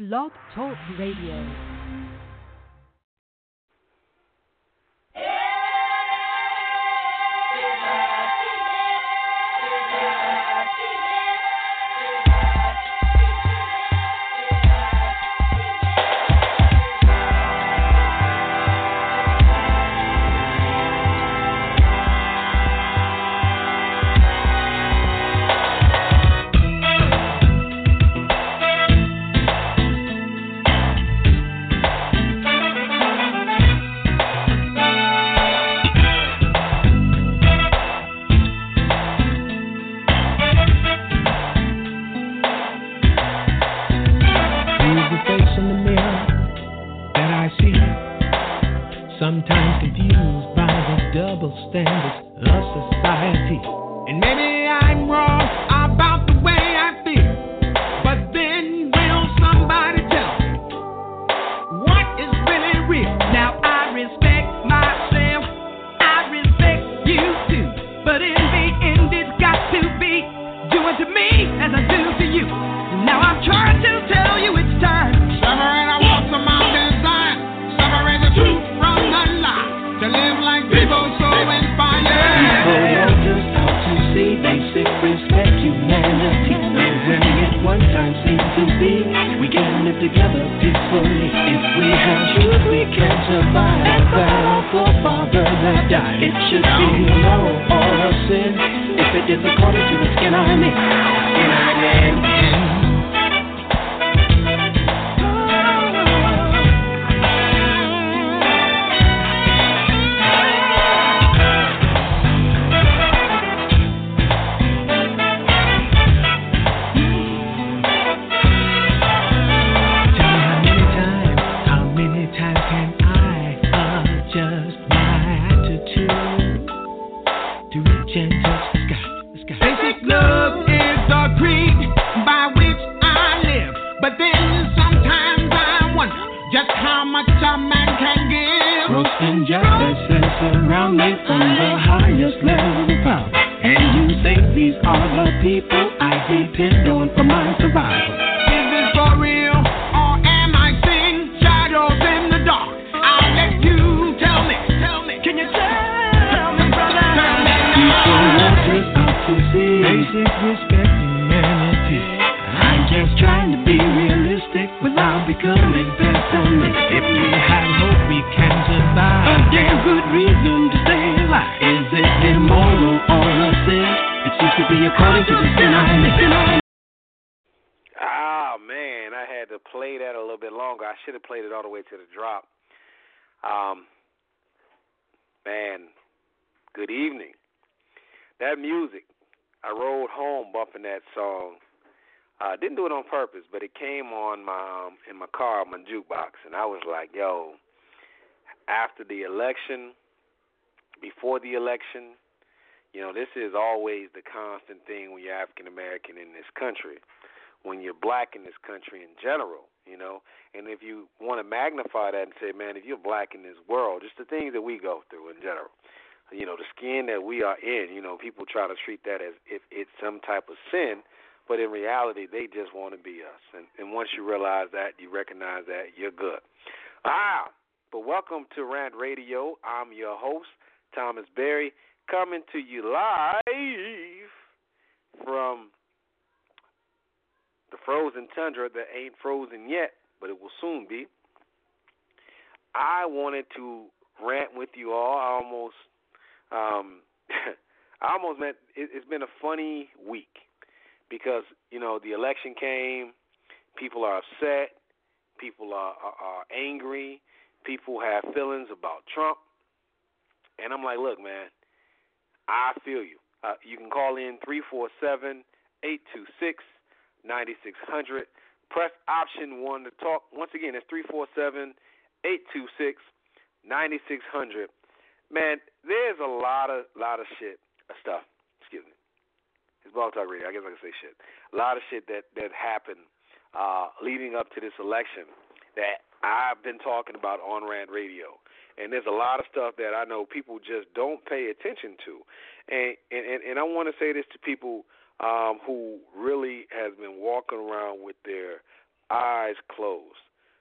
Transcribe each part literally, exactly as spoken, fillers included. Blog Talk Radio. In this country in general, you know, and if you want to magnify that and say, man, if you're black in this world, just the things that we go through in general, you know, the skin that we are in, you know, people try to treat that as if it's some type of sin, but in reality, they just want to be us. And, and once you realize that, you recognize that, you're good. Ah, but welcome to Rant Radio. I'm your host, Thomas Berry, coming to you live from the frozen tundra that ain't frozen yet, but it will soon be. I wanted to rant with you all. I almost, um, I almost meant it, it's been a funny week because, you know, the election came, people are upset, people are, are, are angry, people have feelings about Trump, and I'm like, look, man, I feel you. Uh, you can call in three four seven, eight two six, nine six zero zero. Press option one to talk. Once again, it's three four seven, eight two six, nine six zero zero. Man, there's a lot of lot of shit uh, stuff. Excuse me. It's Blog Talk Radio. I guess I can say shit. A lot of shit that that happened uh, leading up to this election that I've been talking about on Rant Radio. And there's a lot of stuff that I know people just don't pay attention to. And and, and I want to say this to people Um, who really has been walking around with their eyes closed.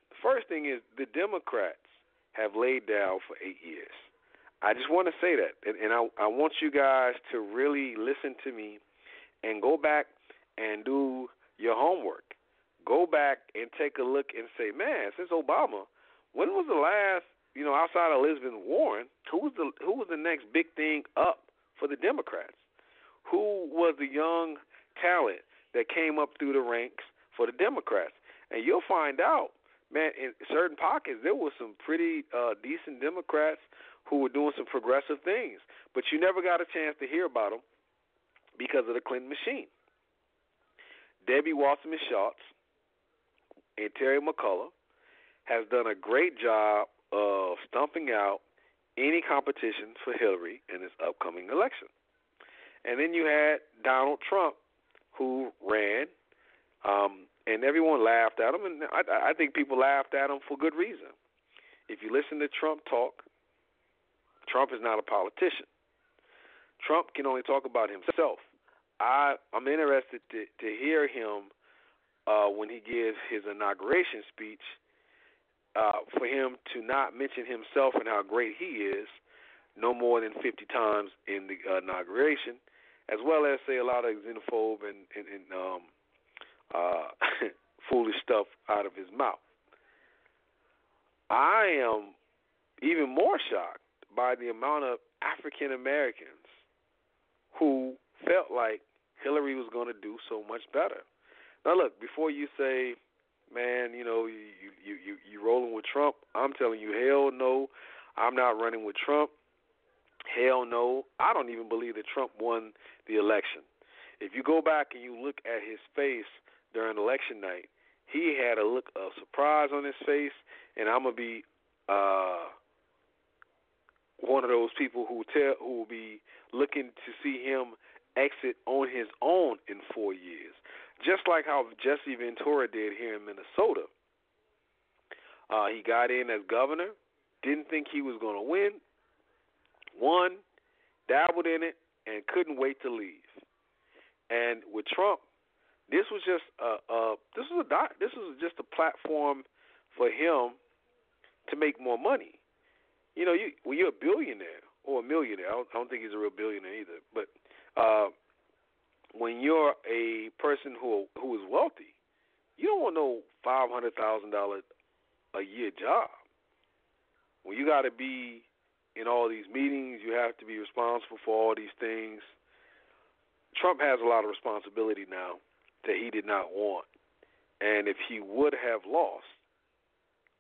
The first thing is the Democrats have laid down for eight years. I just want to say that, and, and I, I want you guys to really listen to me and go back and do your homework. Go back and take a look and say, man, since Obama, when was the last, you know, outside of Elizabeth Warren, who was the who was the next big thing up for the Democrats? Who was the young talent that came up through the ranks for the Democrats? And you'll find out, man, in certain pockets, there were some pretty uh, decent Democrats who were doing some progressive things, but you never got a chance to hear about them because of the Clinton machine. Debbie Wasserman Schultz and Terry McAuliffe has done a great job of stumping out any competition for Hillary in this upcoming election. And then you had Donald Trump, who ran, um, and everyone laughed at him, and I, I think people laughed at him for good reason. If you listen to Trump talk, Trump is not a politician. Trump can only talk about himself. I, I'm interested to, to hear him uh, when he gives his inauguration speech, uh, for him to not mention himself and how great he is no more than fifty times in the uh, inauguration, as well as say a lot of xenophobe and, and, and um, uh, foolish stuff out of his mouth. I am even more shocked by the amount of African Americans who felt like Hillary was going to do so much better. Now, look, before you say, man, you know, you you, you you rolling with Trump, I'm telling you, hell no, I'm not running with Trump. Hell no, I don't even believe that Trump won the election. If you go back and you look at his face during election night, he had a look of surprise on his face, and I'm going to be uh, one of those people who tell who will be looking to see him exit on his own in four years, just like how Jesse Ventura did here in Minnesota. Uh, he got in as governor, didn't think he was going to win, won, dabbled in it, and couldn't wait to leave. And with Trump, this was just a, a this was a doc, this was just a platform for him to make more money. You know, you, when you're a billionaire or a millionaire, I don't, I don't think he's a real billionaire either, but uh, when you're a person who who is wealthy, you don't want no five hundred thousand dollars a year job. When you got to be in all these meetings, you have to be responsible for all these things. Trump has a lot of responsibility now that he did not want. And if he would have lost,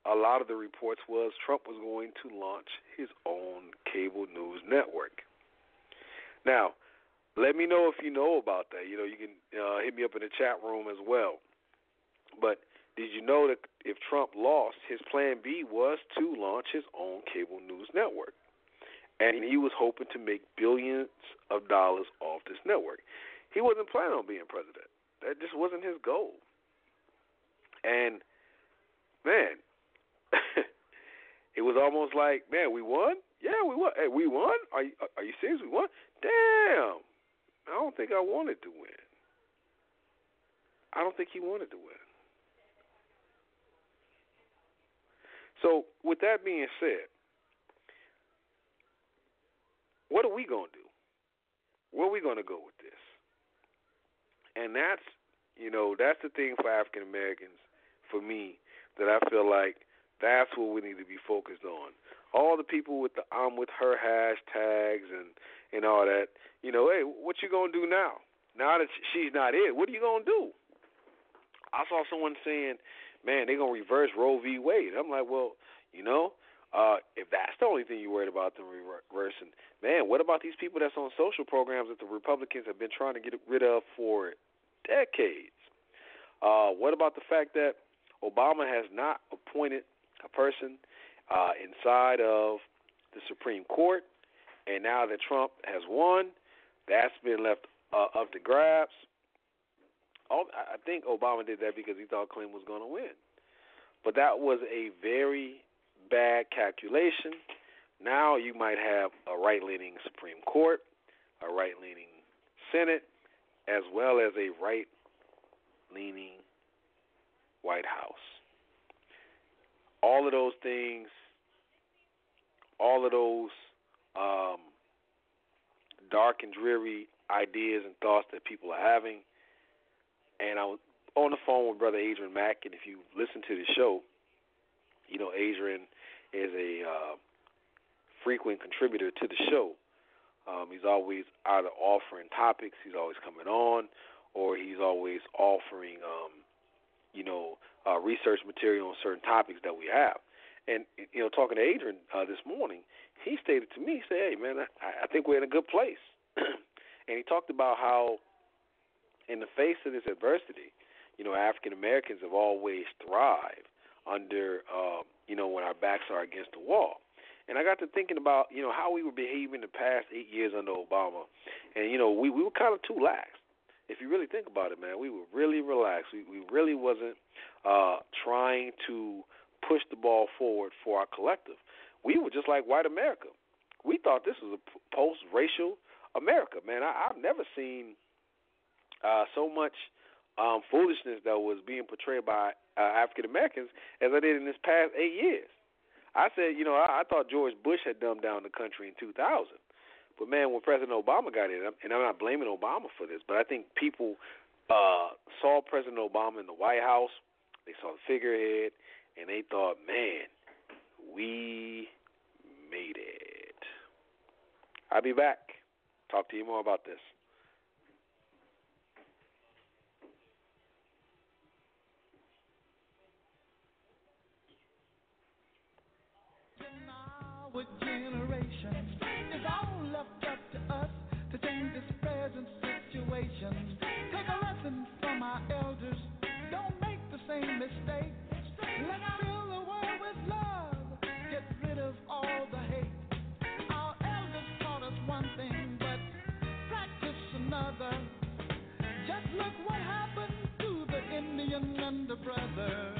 a lot of the reports was Trump was going to launch his own cable news network. Now, let me know if you know about that. You know, you can uh, hit me up in the chat room as well. But did you know that if Trump lost, his plan B was to launch his own cable news network? And he was hoping to make billions of dollars off this network. He wasn't planning on being president. That just wasn't his goal. And, man, it was almost like, man, we won? Yeah, we won. Hey, we won? Are you, are you serious? We won? Damn. I don't think I wanted to win. I don't think he wanted to win. So with that being said, what are we going to do? Where are we going to go with this? And that's, you know, that's the thing for African Americans, for me, that I feel like that's what we need to be focused on. All the people with the I'm with her hashtags and, and all that, you know, hey, what you going to do now? Now that she's not in, what are you going to do? I saw someone saying, man, they're going to reverse Roe v. Wade. I'm like, well, you know, uh, if that's the only thing you're worried about them reversing, man, what about these people that's on social programs that the Republicans have been trying to get rid of for decades? Uh, what about the fact that Obama has not appointed a person uh, inside of the Supreme Court, and now that Trump has won, that's been left uh, up to grabs? I think Obama did that because he thought Clinton was going to win. But that was a very bad calculation. Now you might have a right-leaning Supreme Court, a right-leaning Senate, as well as a right-leaning White House. All of those things, all of those um, dark and dreary ideas and thoughts that people are having. And I was on the phone with Brother Adrian Mack, and if you listen to the show, you know, Adrian is a uh, frequent contributor to the show. Um, he's always either offering topics, he's always coming on, or he's always offering, um, you know, uh, research material on certain topics that we have. And, you know, talking to Adrian uh, this morning, he stated to me, he said, hey, man, I, I think we're in a good place. And he talked about how in the face of this adversity, you know, African Americans have always thrived under, uh, you know, when our backs are against the wall. And I got to thinking about, you know, how we were behaving the past eight years under Obama. And, you know, we, we were kind of too lax. If you really think about it, man, we were really relaxed. We, we really wasn't uh, trying to push the ball forward for our collective. We were just like white America. We thought this was a post-racial America, man. I, I've never seen uh, so much um, foolishness that was being portrayed by uh, African Americans as I did in this past eight years. I said, you know, I, I thought George Bush had dumbed down the country in two thousand. But, man, when President Obama got in, and I'm not blaming Obama for this, but I think people uh, saw President Obama in the White House, they saw the figurehead, and they thought, man, we made it. I'll be back. Talk to you more about this. With generations, it's all left up to us to change this present situation. Take a lesson from our elders. Don't make the same mistake. Let us fill the world with love. Get rid of all the hate. Our elders taught us one thing, but practice another. Just look what happened to the Indian and the brother.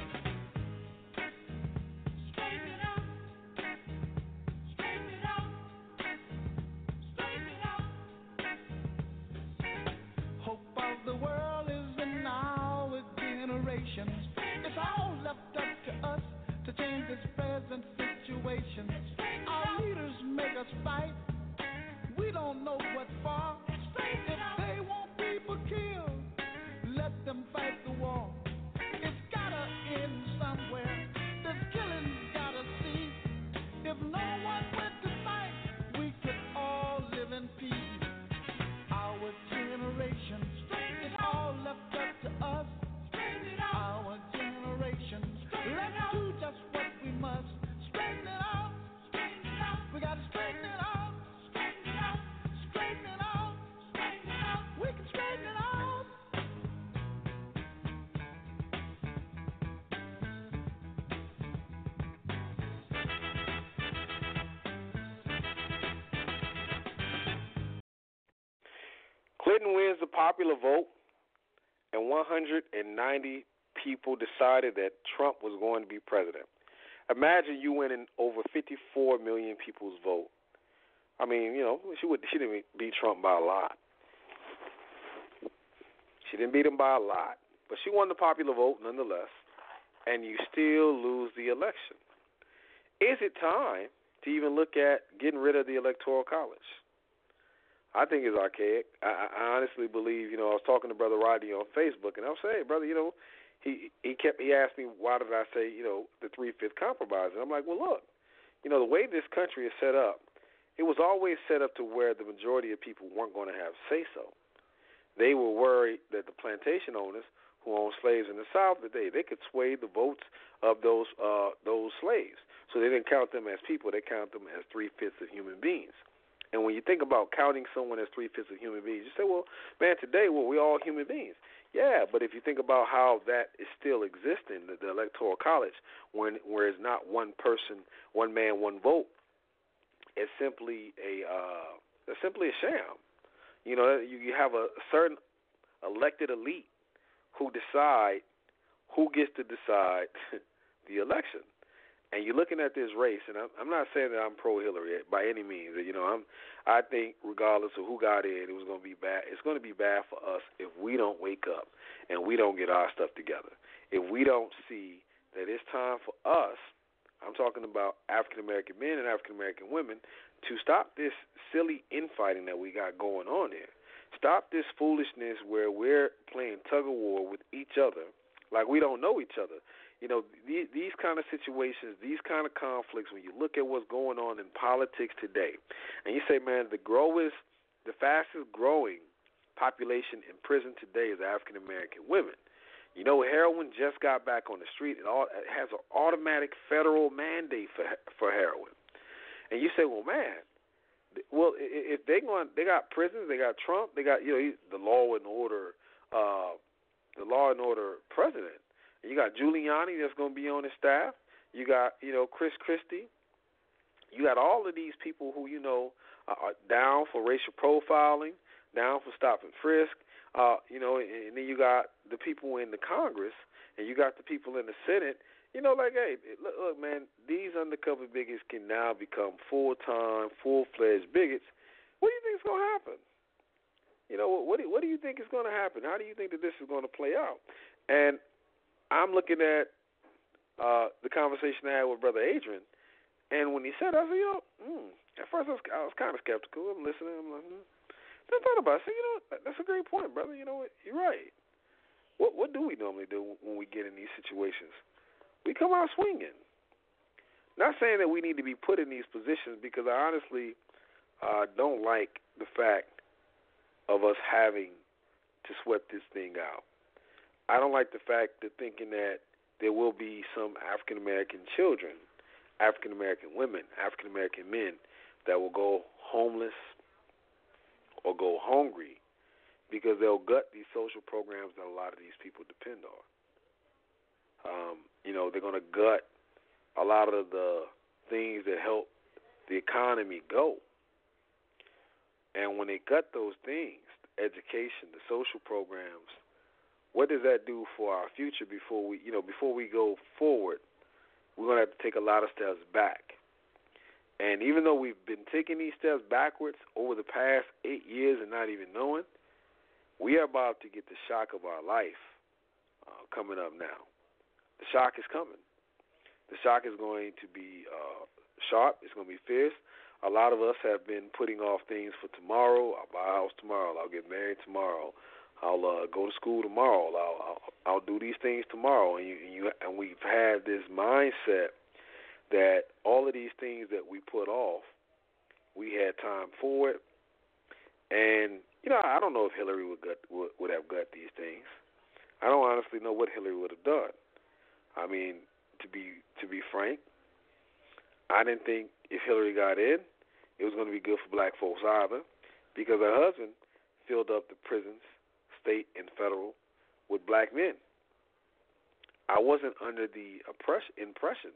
The world is in our generations. It's all left up to us to change this present situation. Our leaders make us fight. We don't know what for. If they want people killed, let them fight the war. It's gotta end somewhere. This killing's gotta cease. If no one went to fight, we could all live in peace. Our generations. All left up to us, our generation. Let's do just what we must. Straighten it out, straighten it out. We gotta straighten it out, straighten it out, straighten it out, straighten it out. We can straighten it out. Clinton wins the popular vote. And one hundred ninety people decided that Trump was going to be president. Imagine you winning over fifty-four million people's vote. I mean, you know, she would she didn't beat Trump by a lot. She didn't beat him by a lot, but she won the popular vote nonetheless, and you still lose the election. Is it time to even look at getting rid of the Electoral College? I think it's archaic. I, I honestly believe, you know, I was talking to Brother Rodney on Facebook, and I was saying, brother, you know, he he kept he asked me, why did I say, you know, the three-fifth compromise? And I'm like, well, look, you know, the way this country is set up, it was always set up to where the majority of people weren't going to have say-so. They were worried that the plantation owners who owned slaves in the South today, they could sway the votes of those uh, those slaves. So they didn't count them as people. They count them as three-fifths of human beings. And when you think about counting someone as three-fifths of human beings, you say, well, man, today, well, we're all human beings. Yeah, but if you think about how that is still existing, the, the Electoral College, when, where it's not one person, one man, one vote, it's simply a, uh, it's simply a sham. You know, you, you have a certain elected elite who decide who gets to decide the election. And you're looking at this race, and I'm, I'm not saying that I'm pro-Hillary by any means. You know, I'm, I think regardless of who got in, it was going to be bad. It's going to be bad for us if we don't wake up and we don't get our stuff together. if we don't see that it's time for us, I'm talking about African-American men and African-American women, to stop this silly infighting that we got going on there. Stop this foolishness where we're playing tug-of-war with each other like we don't know each other. You know, these, these kind of situations, these kind of conflicts, when you look at what's going on in politics today, and you say, man, the growest, the fastest growing population in prison today is African-American women. You know, heroin just got back on the street. It, all, it has an automatic federal mandate for for heroin. And you say, well, man, well, if they going, they got prisons, they got Trump, they got, you know, the law and order, uh, the law and order president. And you got Giuliani that's going to be on his staff. You got, you know, Chris Christie. You got all of these people who, you know, are down for racial profiling, down for stop and frisk. Uh, you know, and, and then you got the people in the Congress, and you got the people in the Senate. You know, like, hey, look, look man, these undercover bigots can now become full-time, full-fledged bigots. What do you think is going to happen? You know, what do, what do you think is going to happen? How do you think that this is going to play out? And I'm looking at uh, the conversation I had with Brother Adrian, and when he said, I said, you know, mm. at first I was, I was kind of skeptical. I'm listening. I'm like, hmm. I thought about it. I said, you know, that's a great point, brother. You know what? You're right. What what do we normally do when we get in these situations? We come out swinging. Not saying that we need to be put in these positions, because I honestly uh, don't like the fact of us having to sweat this thing out. I don't like the fact that thinking that there will be some African-American children, African-American women, African-American men that will go homeless or go hungry because they'll gut these social programs that a lot of these people depend on. Um, you know, they're going to gut a lot of the things that help the economy go. And when they gut those things, education, the social programs, what does that do for our future before we, you know, before we go forward? We're going to have to take a lot of steps back. And even though we've been taking these steps backwards over the past eight years and not even knowing, we are about to get the shock of our life uh, coming up now. The shock is coming. The shock is going to be uh, sharp. It's going to be fierce. A lot of us have been putting off things for tomorrow. I'll buy a house tomorrow. I'll get married tomorrow. I'll uh, go to school tomorrow. I'll, I'll I'll do these things tomorrow. And you, and, you, and we've had this mindset that all of these things that we put off, we had time for it. And, you know, I don't know if Hillary would, gut, would, would have gut these things. I don't honestly know what Hillary would have done. I mean, to be to be frank, I didn't think if Hillary got in, it was going to be good for black folks either, because her husband filled up the prisons, state and federal, with black men. I wasn't under the impression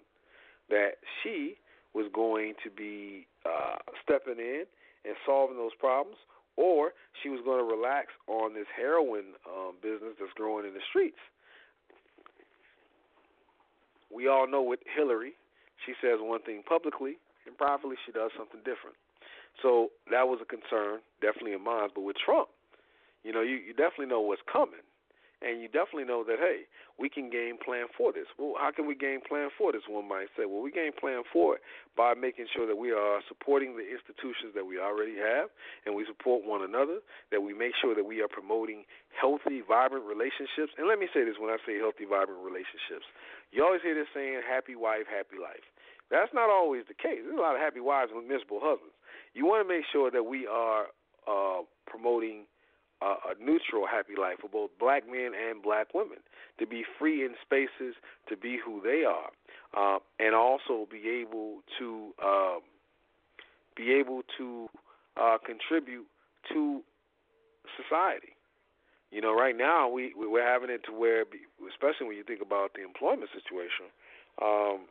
that she was going to be uh, stepping in and solving those problems, or she was going to relax on this heroin um, business that's growing in the streets. We all know with Hillary, she says one thing publicly, and privately she does something different. So that was a concern, definitely in mine. But with Trump, you know, you, you definitely know what's coming. And you definitely know that, hey, we can game plan for this. Well, how can we game plan for this? One might say, well, we game plan for it by making sure that we are supporting the institutions that we already have, and we support one another, that we make sure that we are promoting healthy, vibrant relationships. And let me say this when I say healthy, vibrant relationships. You always hear this saying, happy wife, happy life. That's not always the case. There's a lot of happy wives and miserable husbands. You want to make sure that we are uh, promoting a neutral, happy life for both black men and black women, to be free in spaces, to be who they are, uh, and also be able to um, be able to uh, contribute to society. You know, right now we we're having it to where, especially when you think about the employment situation, um,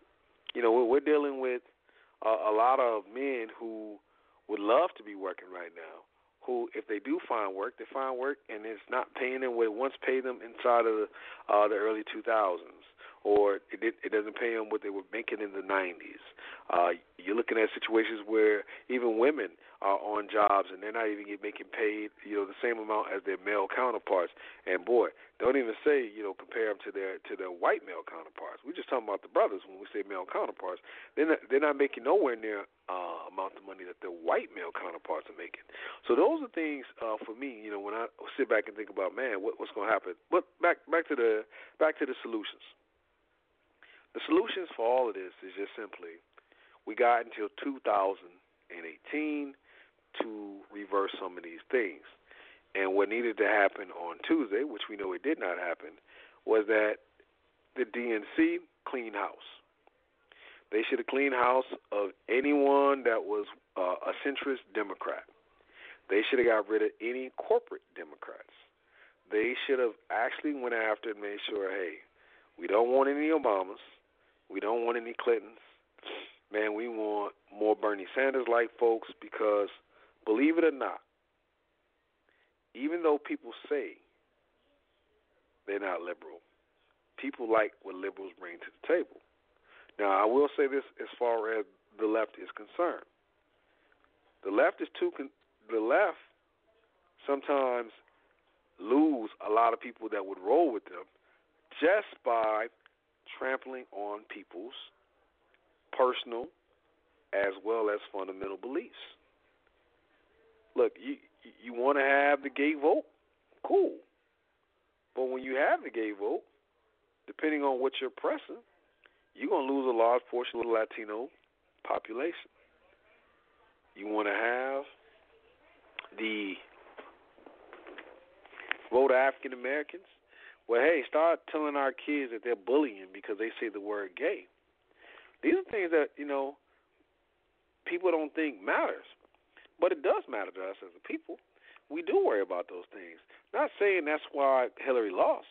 you know, we're dealing with a, a lot of men who would love to be working right now, who, if they do find work, they find work and it's not paying them what it once paid them inside of the, uh, the early two thousands or it, it doesn't pay them what they were making in the nineties. Uh, you're looking at situations where even women are on jobs and they're not even making paid, you know, the same amount as their male counterparts. And boy, don't even say, you know, compare them to their to their white male counterparts. We're just talking about the brothers when we say male counterparts. They're not, they're not making nowhere near uh, amount of money that their white male counterparts are making. So those are things uh, for me, you know, when I sit back and think about, man, what, what's going to happen? But back back to the back to the solutions. The solutions for all of this is just simply we got until two thousand eighteen to reverse some of these things. And what needed to happen on Tuesday, which we know it did not happen, was that the D N C cleaned house. They should have cleaned house of anyone that was uh, a centrist Democrat. They should have got rid of any corporate Democrats. They should have actually went after and made sure, hey, we don't want any Obamas. We don't want any Clintons. Man, we want more Bernie Sanders-like folks because, believe it or not, even though people say they're not liberal, people like what liberals bring to the table. Now, I will say this as far as the left is concerned. The left is too con- the left sometimes lose a lot of people that would roll with them just by trampling on people's personal as well as fundamental beliefs. Look, you you want to have the gay vote? Cool. But when you have the gay vote, depending on what you're pressing, you're going to lose a large portion of the Latino population. You want to have the vote of African Americans? Well, hey, start telling our kids that they're bullying because they say the word gay. These are things that, you know, people don't think matters. But it does matter to us as a people. We do worry about those things. Not saying that's why Hillary lost,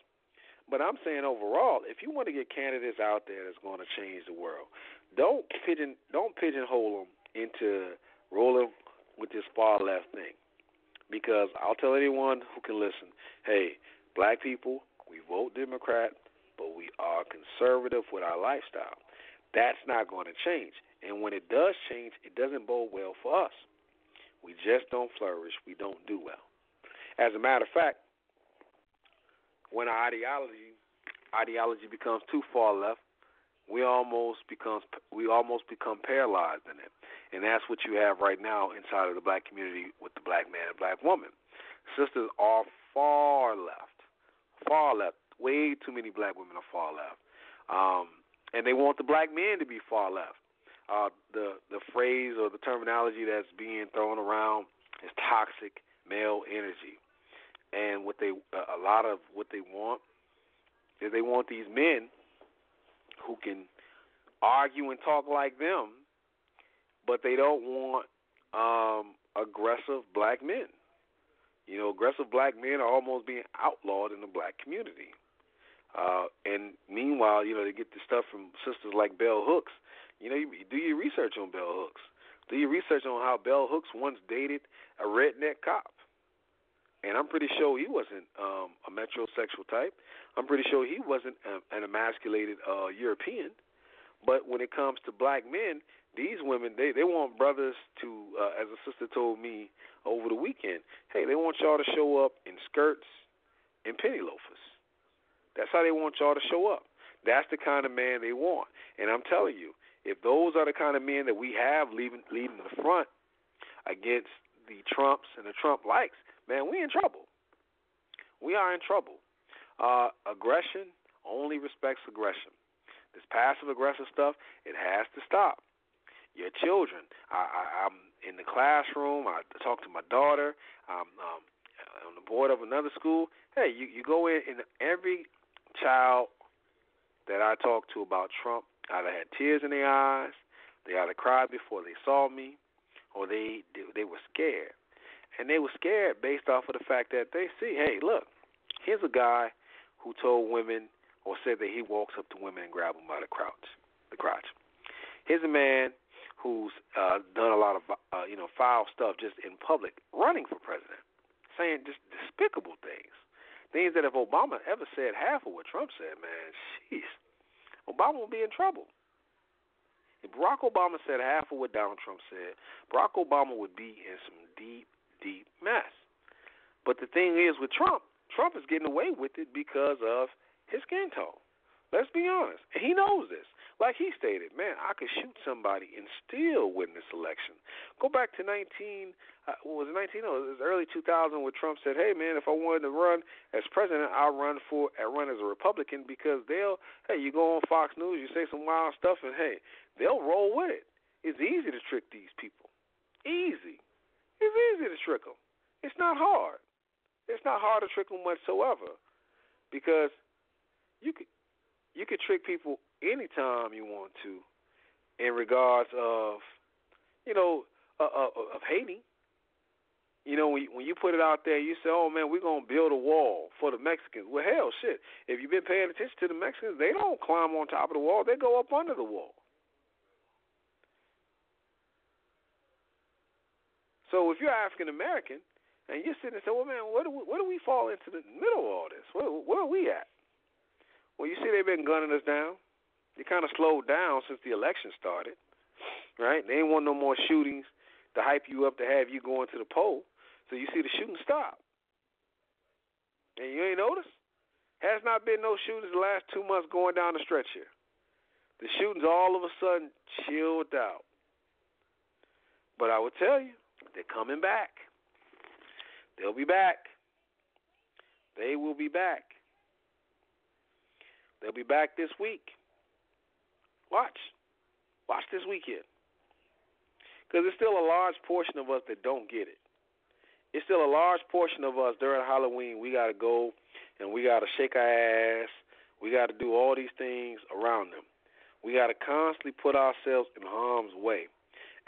but I'm saying overall, if you want to get candidates out there that's going to change the world, don't pigeon don't pigeonhole them into rolling with this far left thing. Because I'll tell anyone who can listen, hey, black people, we vote Democrat, but we are conservative with our lifestyle. That's not going to change. And when it does change, it doesn't bode well for us. We just don't flourish. We don't do well. As a matter of fact, when our ideology ideology becomes too far left, we almost becomes we almost become paralyzed in it. And that's what you have right now inside of the black community with the black man and black woman. Sisters are far left, far left. Way too many black women are far left, um, and they want the black men to be far left. Uh, the the phrase or the terminology that's being thrown around is toxic male energy, and what they a lot of what they want is they want these men who can argue and talk like them, but they don't want um, aggressive black men. You know, aggressive black men are almost being outlawed in the black community, uh, and meanwhile, you know, they get this stuff from sisters like Bell Hooks. You know, you, do your research on Bell Hooks. Do your research on how Bell Hooks once dated a redneck cop. And I'm pretty sure he wasn't um, a metrosexual type. I'm pretty sure he wasn't a, an emasculated uh, European. But when it comes to black men, these women, they, they want brothers to, uh, as a sister told me over the weekend, hey, they want y'all to show up in skirts and penny loafers. That's how they want y'all to show up. That's the kind of man they want. And I'm telling you, if those are the kind of men that we have leading, leading the front against the Trumps and the Trump-likes, man, we're in trouble. We are in trouble. Uh, aggression only respects aggression. This passive-aggressive stuff, it has to stop. Your children. I, I, I'm in the classroom. I talk to my daughter. I'm um, on the board of another school. Hey, you, you go in, and every child that I talk to about Trump, either had tears in their eyes, they either cried before they saw me, or they they were scared. And they were scared based off of the fact that they see, hey, look, here's a guy who told women or said that he walks up to women and grabs them by the crotch. The crotch. Here's a man who's uh, done a lot of uh, you know foul stuff just in public, running for president, saying just despicable things, things that if Obama ever said half of what Trump said, man, jeez. Obama will be in trouble. If Barack Obama said half of what Donald Trump said, Barack Obama would be in some deep, deep mess. But the thing is with Trump, Trump is getting away with it because of his skin tone. Let's be honest. And he knows this. Like he stated, man, I could shoot somebody and still win this election. Go back to nineteen, uh, what was it, nineteen? No, it was early two thousand where Trump said, hey, man, if I wanted to run as president, I'll run for, I'll run as a Republican because they'll, hey, you go on Fox News, you say some wild stuff, and, hey, they'll roll with it. It's easy to trick these people. Easy. It's easy to trick them. It's not hard. It's not hard to trick them whatsoever because you could, you could trick people anytime you want to, in regards of, you know, uh, uh, of hating. You know, when you, when you put it out there, you say, oh, man, we're going to build a wall for the Mexicans. Well, hell, shit, if you've been paying attention to the Mexicans, they don't climb on top of the wall. They go up under the wall. So if you're African-American and you're sitting there saying, well, man, where do we, where do we fall into the middle of all this? Where, where are we at? Well, you see they've been gunning us down. They kind of slowed down since the election started, right? They ain't want no more shootings to hype you up to have you going to the poll. So you see the shooting stop. And you ain't noticed? Has not been no shootings the last two months going down the stretch here. The shootings all of a sudden chilled out. But I will tell you, they're coming back. They'll be back. They will be back. They'll be back this week. Watch. Watch this weekend. Because there's still a large portion of us that don't get it. It's still a large portion of us during Halloween. We got to go and we got to shake our ass. We got to do all these things around them. We got to constantly put ourselves in harm's way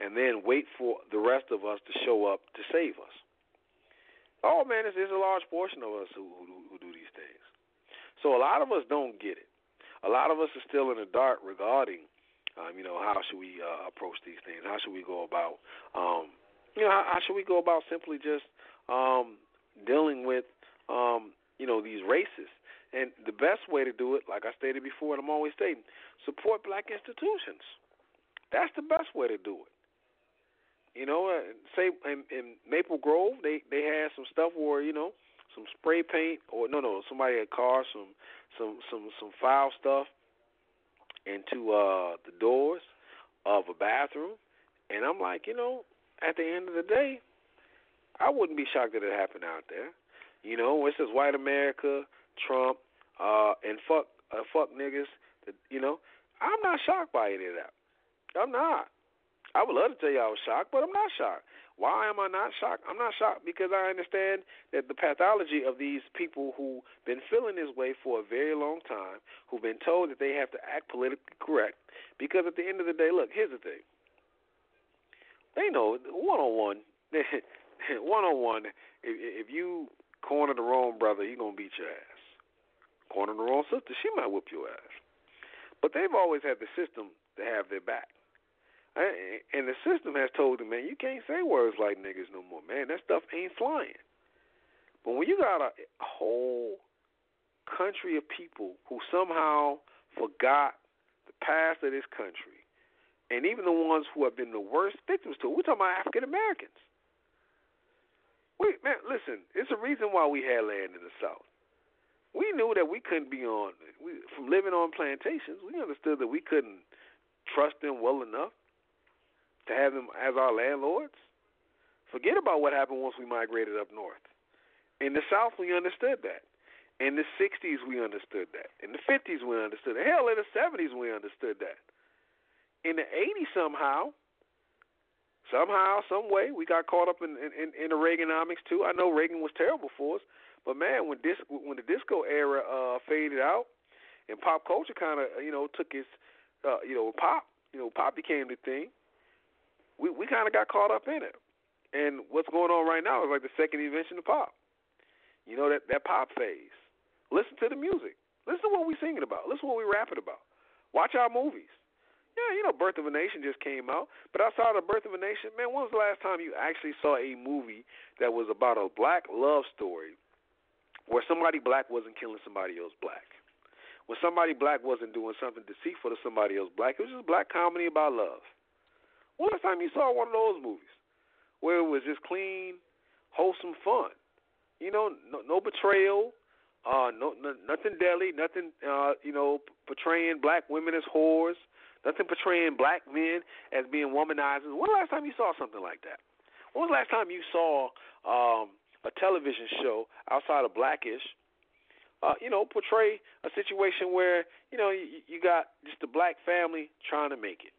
and then wait for the rest of us to show up to save us. Oh, man, there's a large portion of us who, who, who do these things. So a lot of us don't get it. A lot of us are still in the dark regarding, um, you know, how should we uh, approach these things? How should we go about, um, you know, how, how should we go about simply just um, dealing with, um, you know, these races? And the best way to do it, like I stated before, and I'm always stating, support black institutions. That's the best way to do it. You know, uh, say in, in Maple Grove, they, they had some stuff where, you know, some spray paint, or no, no, somebody had carved some, some, some, some foul stuff into uh, the doors of a bathroom, and I'm like, you know, at the end of the day, I wouldn't be shocked that it happened out there. You know, it says white America, Trump, uh, and fuck, uh, fuck niggas. That, you know, I'm not shocked by any of that. I'm not. I would love to tell you I was shocked, but I'm not shocked. Why am I not shocked? I'm not shocked because I understand that the pathology of these people who've been feeling this way for a very long time, who've been told that they have to act politically correct, because at the end of the day, look, here's the thing. They know one-on-one, one-on-one, if, if you corner the wrong brother, you're going to beat your ass. Corner the wrong sister, she might whip your ass. But they've always had the system to have their back. And the system has told them, man, you can't say words like niggas no more, man. That stuff ain't flying. But when you got a whole country of people who somehow forgot the past of this country, and even the ones who have been the worst victims to it, we're talking about African Americans. Wait, man, listen, it's a reason why we had land in the South. We knew that we couldn't be on, we, from living on plantations, we understood that we couldn't trust them well enough to have them as our landlords. Forget about what happened once we migrated up north. In the South, we understood that. In the sixties, we understood that. In the fifties, we understood that. Hell, in the seventies, we understood that. In the eighties, somehow, somehow, some way, we got caught up in, in, in the Reaganomics, too. I know Reagan was terrible for us, but, man, when, dis- when the disco era uh, faded out and pop culture kind of, you know, took its, uh, you know, pop, you know, pop became the thing, We we kind of got caught up in it. And what's going on right now is like the second invention of pop. You know, that, that pop phase. Listen to the music. Listen to what we're singing about. Listen to what we're rapping about. Watch our movies. Yeah, you know, Birth of a Nation just came out. But outside of Birth of a Nation, man, when was the last time you actually saw a movie that was about a black love story where somebody black wasn't killing somebody else black? when somebody black wasn't doing something deceitful to somebody else black. It was just a black comedy about love. When was the time you saw one of those movies where it was just clean, wholesome fun? You know, no, no betrayal, uh, no, no nothing deadly, nothing, uh, you know, portraying black women as whores, nothing portraying black men as being womanizers. When was the last time you saw something like that? When was the last time you saw um, a television show outside of Black-ish, uh, you know, portray a situation where, you know, you, you got just the black family trying to make it?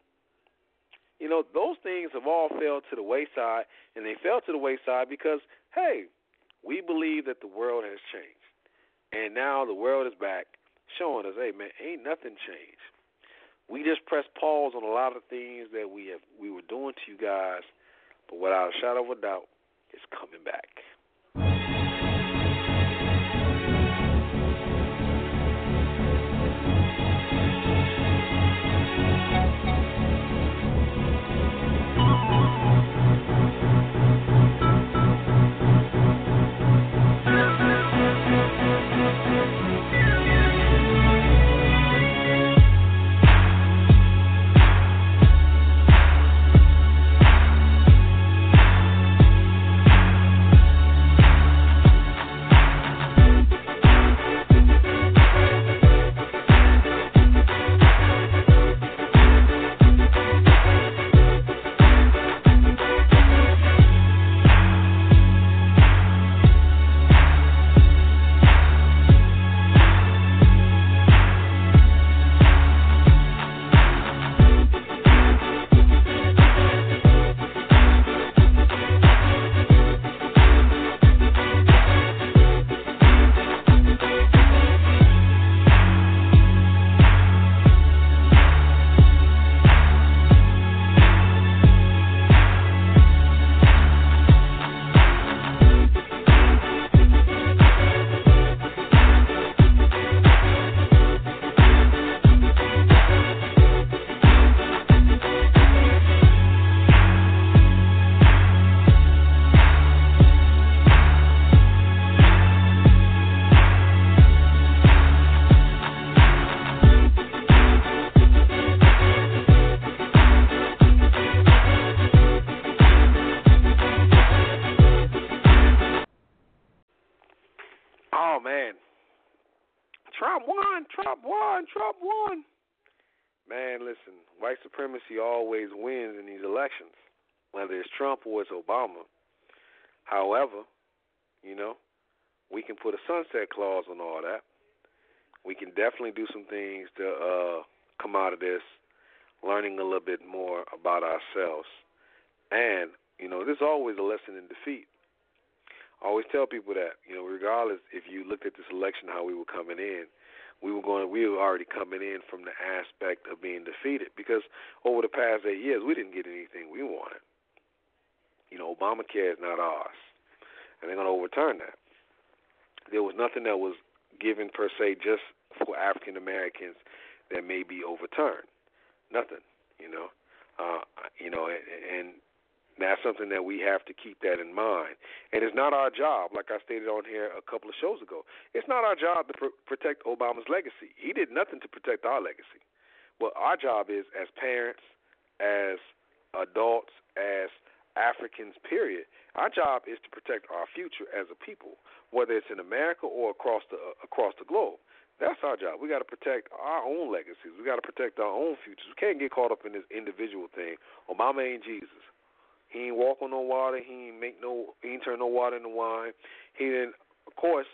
You know, those things have all fell to the wayside, and they fell to the wayside because, hey, we believe that the world has changed. And now the world is back showing us, hey, man, ain't nothing changed. We just pressed pause on a lot of things that we have we were doing to you guys, but without a shadow of a doubt, it's coming back. Supremacy always wins in these elections, whether it's Trump or it's Obama. However, you know, we can put a sunset clause on all that. We can definitely do some things to uh, come out of this, learning a little bit more about ourselves. And, you know, there's always a lesson in defeat. I always tell people that, you know, regardless if you looked at this election, how we were coming in, We were going. We were already coming in from the aspect of being defeated because over the past eight years, we didn't get anything we wanted. You know, Obamacare is not ours, and they're going to overturn that. There was nothing that was given per se just for African Americans that may be overturned. Nothing, you know, uh, you know, and, and that's something that we have to keep that in mind. And it's not our job, like I stated on here a couple of shows ago, it's not our job to pr- protect Obama's legacy. He did nothing to protect our legacy. But our job is, as parents, as adults, as Africans, period, our job is to protect our future as a people, whether it's in America or across the uh, across the globe. That's our job. We got to protect our own legacies. We got to protect our own futures. We can't get caught up in this individual thing. Obama ain't Jesus. He ain't walk on no water. He ain't make no. He ain't turn no water into wine. He didn't. Of course,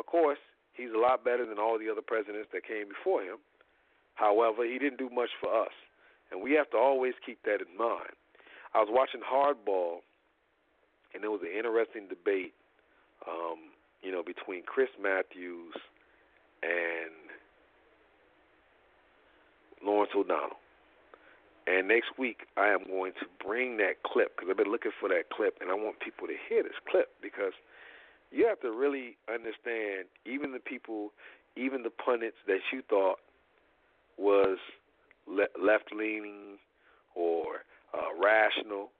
of course, he's a lot better than all the other presidents that came before him. However, he didn't do much for us, and we have to always keep that in mind. I was watching Hardball, and there was an interesting debate, um, you know, between Chris Matthews and Lawrence O'Donnell. And next week, I am going to bring that clip because I've been looking for that clip, and I want people to hear this clip because you have to really understand even the people, even the pundits that you thought was le- left-leaning or uh, rational.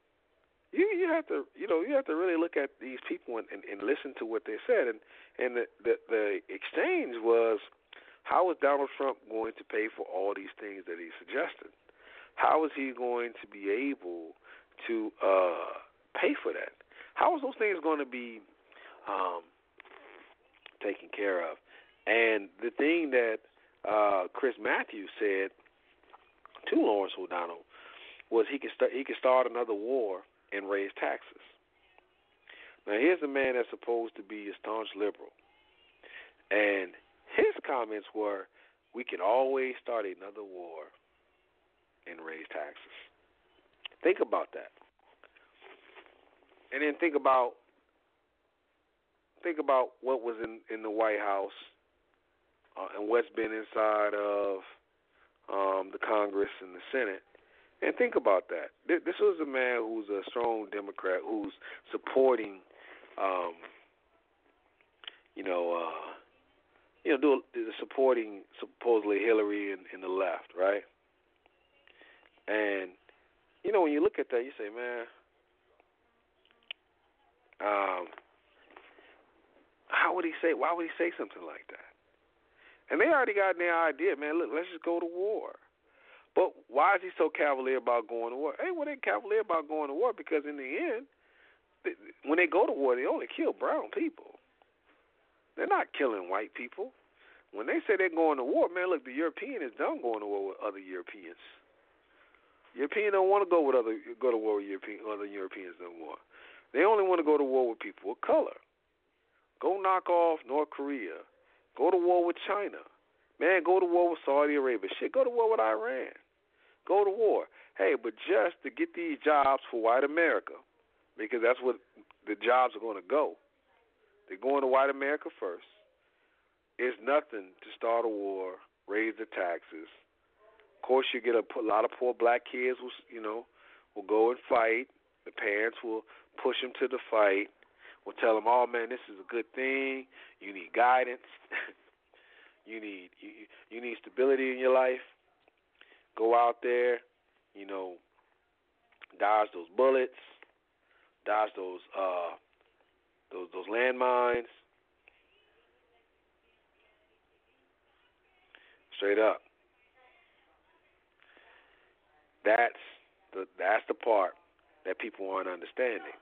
You you have to you know you have to really look at these people and, and, and listen to what they said, and and the the, the exchange was How is Donald Trump going to pay for all these things that he's suggesting? How is he going to be able to uh, pay for that? How is those things going to be um, taken care of? And the thing that uh, Chris Matthews said to Lawrence O'Donnell was he could st- he could start another war and raise taxes. Now, here's a man that's supposed to be a staunch liberal, and his comments were, we can always start another war and raise taxes. Think about that. And then think about think about what was in, in the White House uh, and what's been inside of um, the Congress and the Senate. And think about that. This was a man who's a strong Democrat who's supporting, um, you know, uh, you know, do, supporting supposedly Hillary and, and the left, right? And you know, when you look at that, you say, man, um, how would he say? Why would he say something like that? And they already got their idea, man. Look, let's just go to war. But why is he so cavalier about going to war? Hey, well, they cavalier about going to war because in the end, they, when they go to war, they only kill brown people. They're not killing white people. When they say they're going to war, man, look, the European is done going to war with other Europeans. Europeans don't want to go with other go to war with European, other Europeans no more. They only want to go to war with people of color. Go knock off North Korea. Go to war with China. Man, go to war with Saudi Arabia. Shit, go to war with Iran. Go to war. Hey, but just to get these jobs for white America, because that's what the jobs are going to go. They're going to white America first. It's nothing to start a war, raise the taxes. Of course, you get a, a lot of poor black kids who, you know, will go and fight. The parents will push them to the fight. Will tell them, oh, man, this is a good thing. You need guidance. you need you, you need stability in your life. Go out there, you know, dodge those bullets, dodge those uh, those those landmines. Straight up. That's the that's the part that people aren't understanding.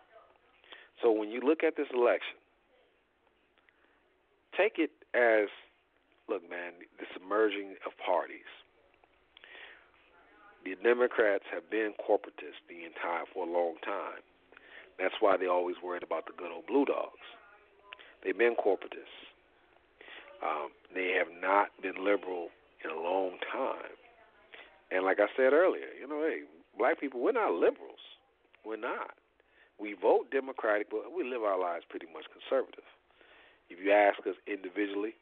So when you look at this election, take it as, look, man, the submerging of parties. The Democrats have been corporatists the entire for a long time. That's why they always worried about the good old Blue Dogs. They've been corporatists. Um, they have not been liberal in a long time. And like I said earlier, you know, hey, black people, we're not liberals. We're not. We vote Democratic, but we live our lives pretty much conservative. If you ask us individually,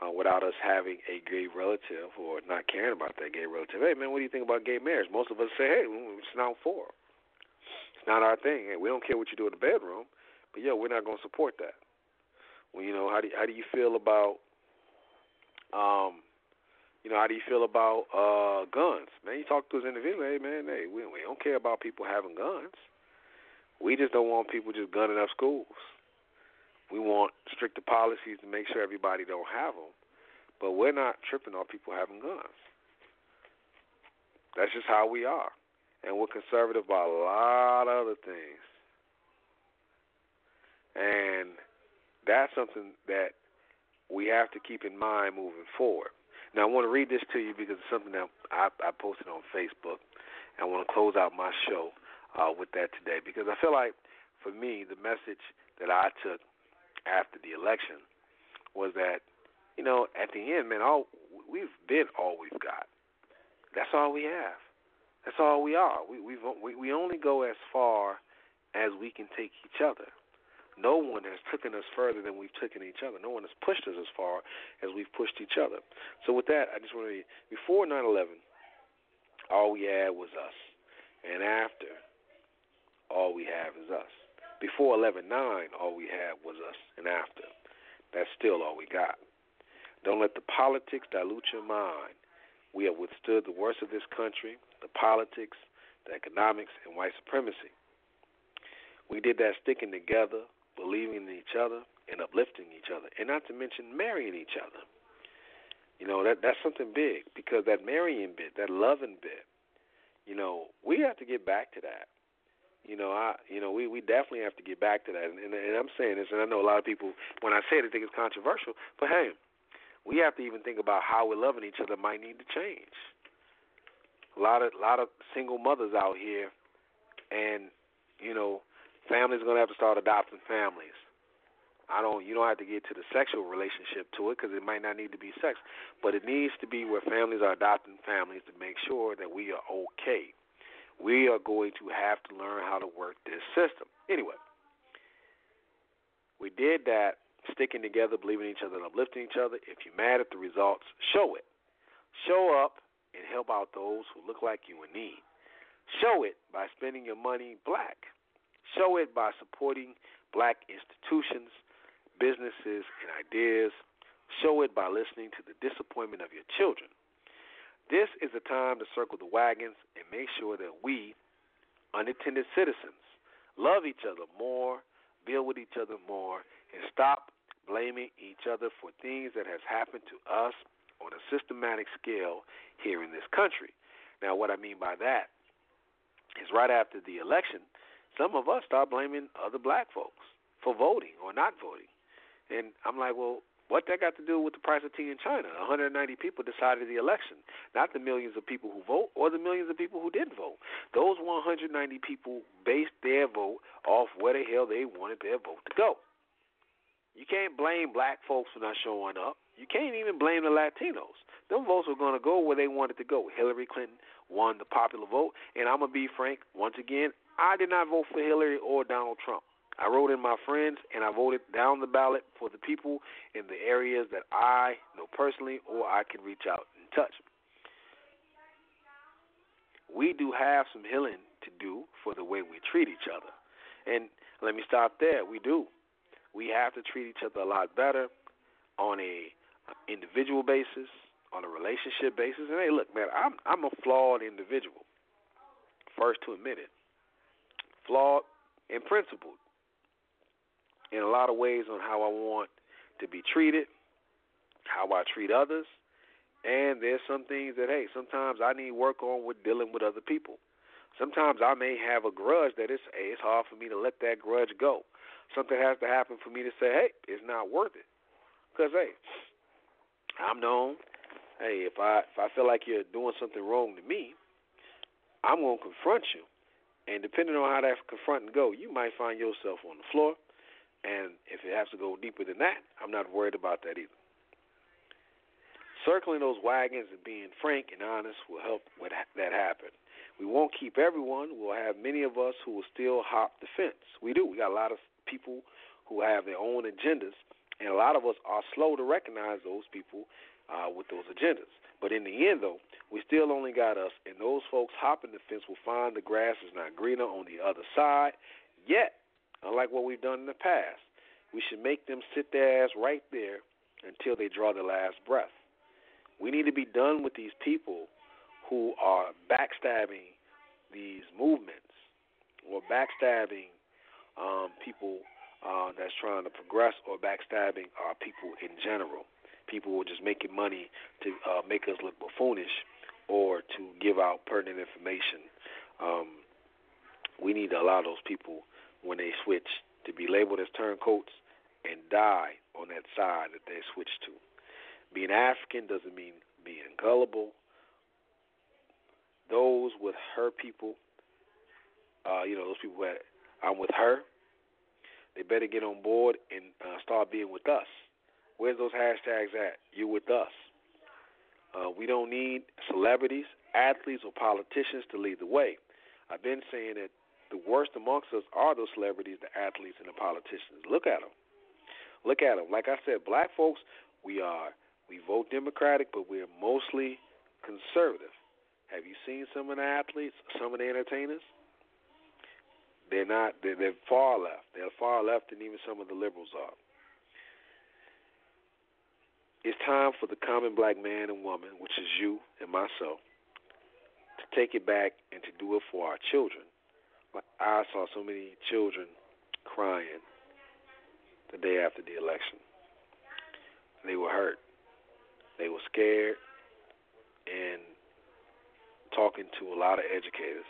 Uh, without us having a gay relative or not caring about that gay relative, hey, man, what do you think about gay marriage? Most of us say, hey, it's not for them. It's not our thing. Hey, we don't care what you do in the bedroom, but, yo, we're not going to support that. Well, you know, how do you, how do you feel about, um, you know, how do you feel about uh, guns? Man, you talk to us individually, hey, man, hey, we, we don't care about people having guns. We just don't want people just gunning up schools. We want stricter policies to make sure everybody don't have them, but we're not tripping on people having guns. That's just how we are, and we're conservative about a lot of other things, and that's something that we have to keep in mind moving forward. Now, I want to read this to you because it's something that I, I posted on Facebook, and I want to close out my show uh, with that today because I feel like, for me, the message that I took after the election was that, you know, at the end, man, all we've been all we've got. That's all we have. That's all we are. We we've, we we only go as far as we can take each other. No one has taken us further than we've taken each other. No one has pushed us as far as we've pushed each other. So with that, I just want to read, before nine eleven, all we had was us. And after, all we have is us. Before eleven nine, all we had was us, and after, that's still all we got. Don't let the politics dilute your mind. We have withstood the worst of this country, the politics, the economics, and white supremacy. We did that sticking together, believing in each other, and uplifting each other, and not to mention marrying each other. You know, that that's something big, because that marrying bit, that loving bit, you know, we have to get back to that. You know, I, you know, we, we definitely have to get back to that. And, and, and I'm saying this, and I know a lot of people, when I say it, they think it's controversial. But, hey, we have to even think about how we're loving each other might need to change. A lot of, lot of single mothers out here, and, you know, families are going to have to start adopting families. I don't. You don't have to get to the sexual relationship to it, because it might not need to be sex, but it needs to be where families are adopting families to make sure that we are okay. We are going to have to learn how to work this system. Anyway, we did that, sticking together, believing in each other, and uplifting each other. If you're mad at the results, show it. Show up and help out those who look like you in need. Show it by spending your money black. Show it by supporting black institutions, businesses, and ideas. Show it by listening to the disappointment of your children. This is the time to circle the wagons and make sure that we, unattended citizens, love each other more, build with each other more, and stop blaming each other for things that has happened to us on a systematic scale here in this country. Now, what I mean by that is right after the election, some of us start blaming other black folks for voting or not voting. And I'm like, well, what that got to do with the price of tea in China? one hundred ninety people decided the election, not the millions of people who vote or the millions of people who didn't vote. Those one hundred ninety people based their vote off where the hell they wanted their vote to go. You can't blame black folks for not showing up. You can't even blame the Latinos. Them votes were going to go where they wanted to go. Hillary Clinton won the popular vote, and I'm going to be frank, once again, I did not vote for Hillary or Donald Trump. I wrote in my friends, and I voted down the ballot for the people in the areas that I know personally or I can reach out and touch. We do have some healing to do for the way we treat each other. And let me stop there. We do. We have to treat each other a lot better on a individual basis, on a relationship basis. And, hey, look, man, I'm, I'm a flawed individual, first to admit it. Flawed and principled in a lot of ways on how I want to be treated, how I treat others, and there's some things that, hey, sometimes I need work on with dealing with other people. Sometimes I may have a grudge that it's, hey, it's hard for me to let that grudge go. Something has to happen for me to say, hey, it's not worth it, because, hey, I'm known. Hey, if I if I feel like you're doing something wrong to me, I'm going to confront you. And depending on how that confront and go, you might find yourself on the floor. And if it has to go deeper than that, I'm not worried about that either. Circling those wagons and being frank and honest will help with that happen. We won't keep everyone. We'll have many of us who will still hop the fence. We do. We got a lot of people who have their own agendas, and a lot of us are slow to recognize those people uh, with those agendas. But in the end, though, we still only got us, and those folks hopping the fence will find the grass is not greener on the other side. Yet, unlike what we've done in the past, we should make them sit their ass right there until they draw their last breath. We need to be done with these people who are backstabbing these movements or backstabbing um, people uh, that's trying to progress, or backstabbing our people in general. People were just making money to uh, make us look buffoonish or to give out pertinent information. Um, we need to allow those people, when they switch, to be labeled as turncoats and die on that side that they switch to. Being African doesn't mean being gullible. Those with her people, uh, you know, those people that I'm with her, they better get on board and uh, start being with us. Where's those hashtags at? You with us. Uh, we don't need celebrities, athletes, or politicians to lead the way. I've been saying that the worst amongst us are those celebrities, the athletes, and the politicians. Look at them. Look at them. Like I said, black folks, we are. We vote Democratic, but we're mostly conservative. Have you seen some of the athletes, some of the entertainers? They're not. They're, they're far left. They're far left than even some of the liberals are. It's time for the common black man and woman, which is you and myself, to take it back and to do it for our children. I saw so many children crying the day after the election. They were hurt. They were scared, and talking to a lot of educators.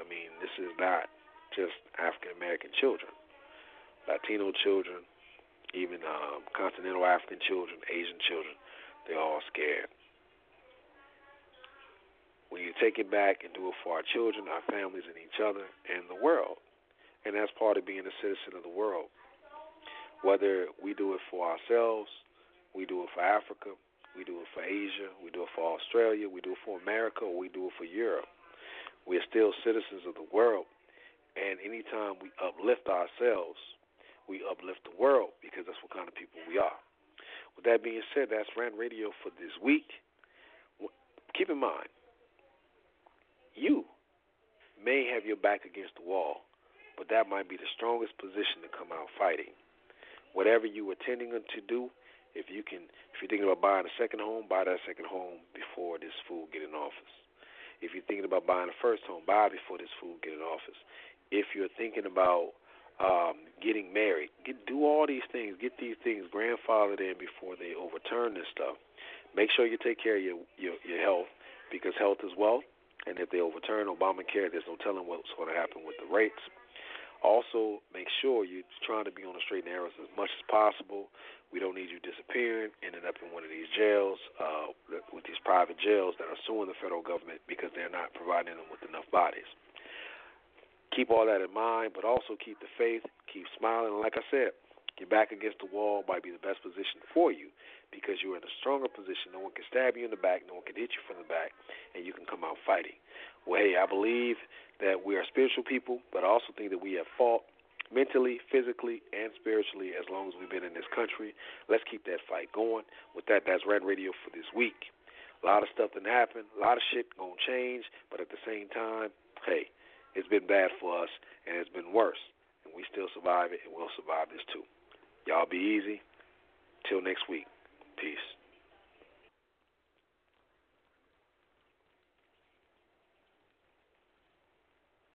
I mean, this is not just African-American children. Latino children, even um, continental African children, Asian children, they're all scared. We need to take it back and do it for our children, our families, and each other, and the world. And that's part of being a citizen of the world. Whether we do it for ourselves, we do it for Africa, we do it for Asia, we do it for Australia, we do it for America, or we do it for Europe. We are still citizens of the world. And anytime we uplift ourselves, we uplift the world, because that's what kind of people we are. With that being said, that's Rant Radio for this week. Keep in mind, you may have your back against the wall, but that might be the strongest position to come out fighting. Whatever you were tending to do, if you can, if you're thinking about buying a second home, buy that second home before this fool get in office. If you're thinking about buying a first home, buy it before this fool get in office. If you're thinking about um, getting married, get, do all these things. Get these things grandfathered in before they overturn this stuff. Make sure you take care of your, your, your health, because health is wealth. And if they overturn Obamacare, there's no telling what's going to happen with the rates. Also, make sure you're trying to be on the straight and narrows as much as possible. We don't need you disappearing, ending up in one of these jails, uh, with these private jails that are suing the federal government because they're not providing them with enough bodies. Keep all that in mind, but also keep the faith, keep smiling. Like I said, your back against the wall might be the best position for you, because you're in a stronger position. No one can stab you in the back. No one can hit you from the back, and you can come out fighting. Well, hey, I believe that we are spiritual people, but I also think that we have fought mentally, physically, and spiritually as long as we've been in this country. Let's keep that fight going. With that, that's Rant Radio for this week. A lot of stuff done happened. A lot of shit gonna change, but at the same time, hey, it's been bad for us, and it's been worse, and we still survive it, and we'll survive this too. Y'all be easy. Till next week. Peace.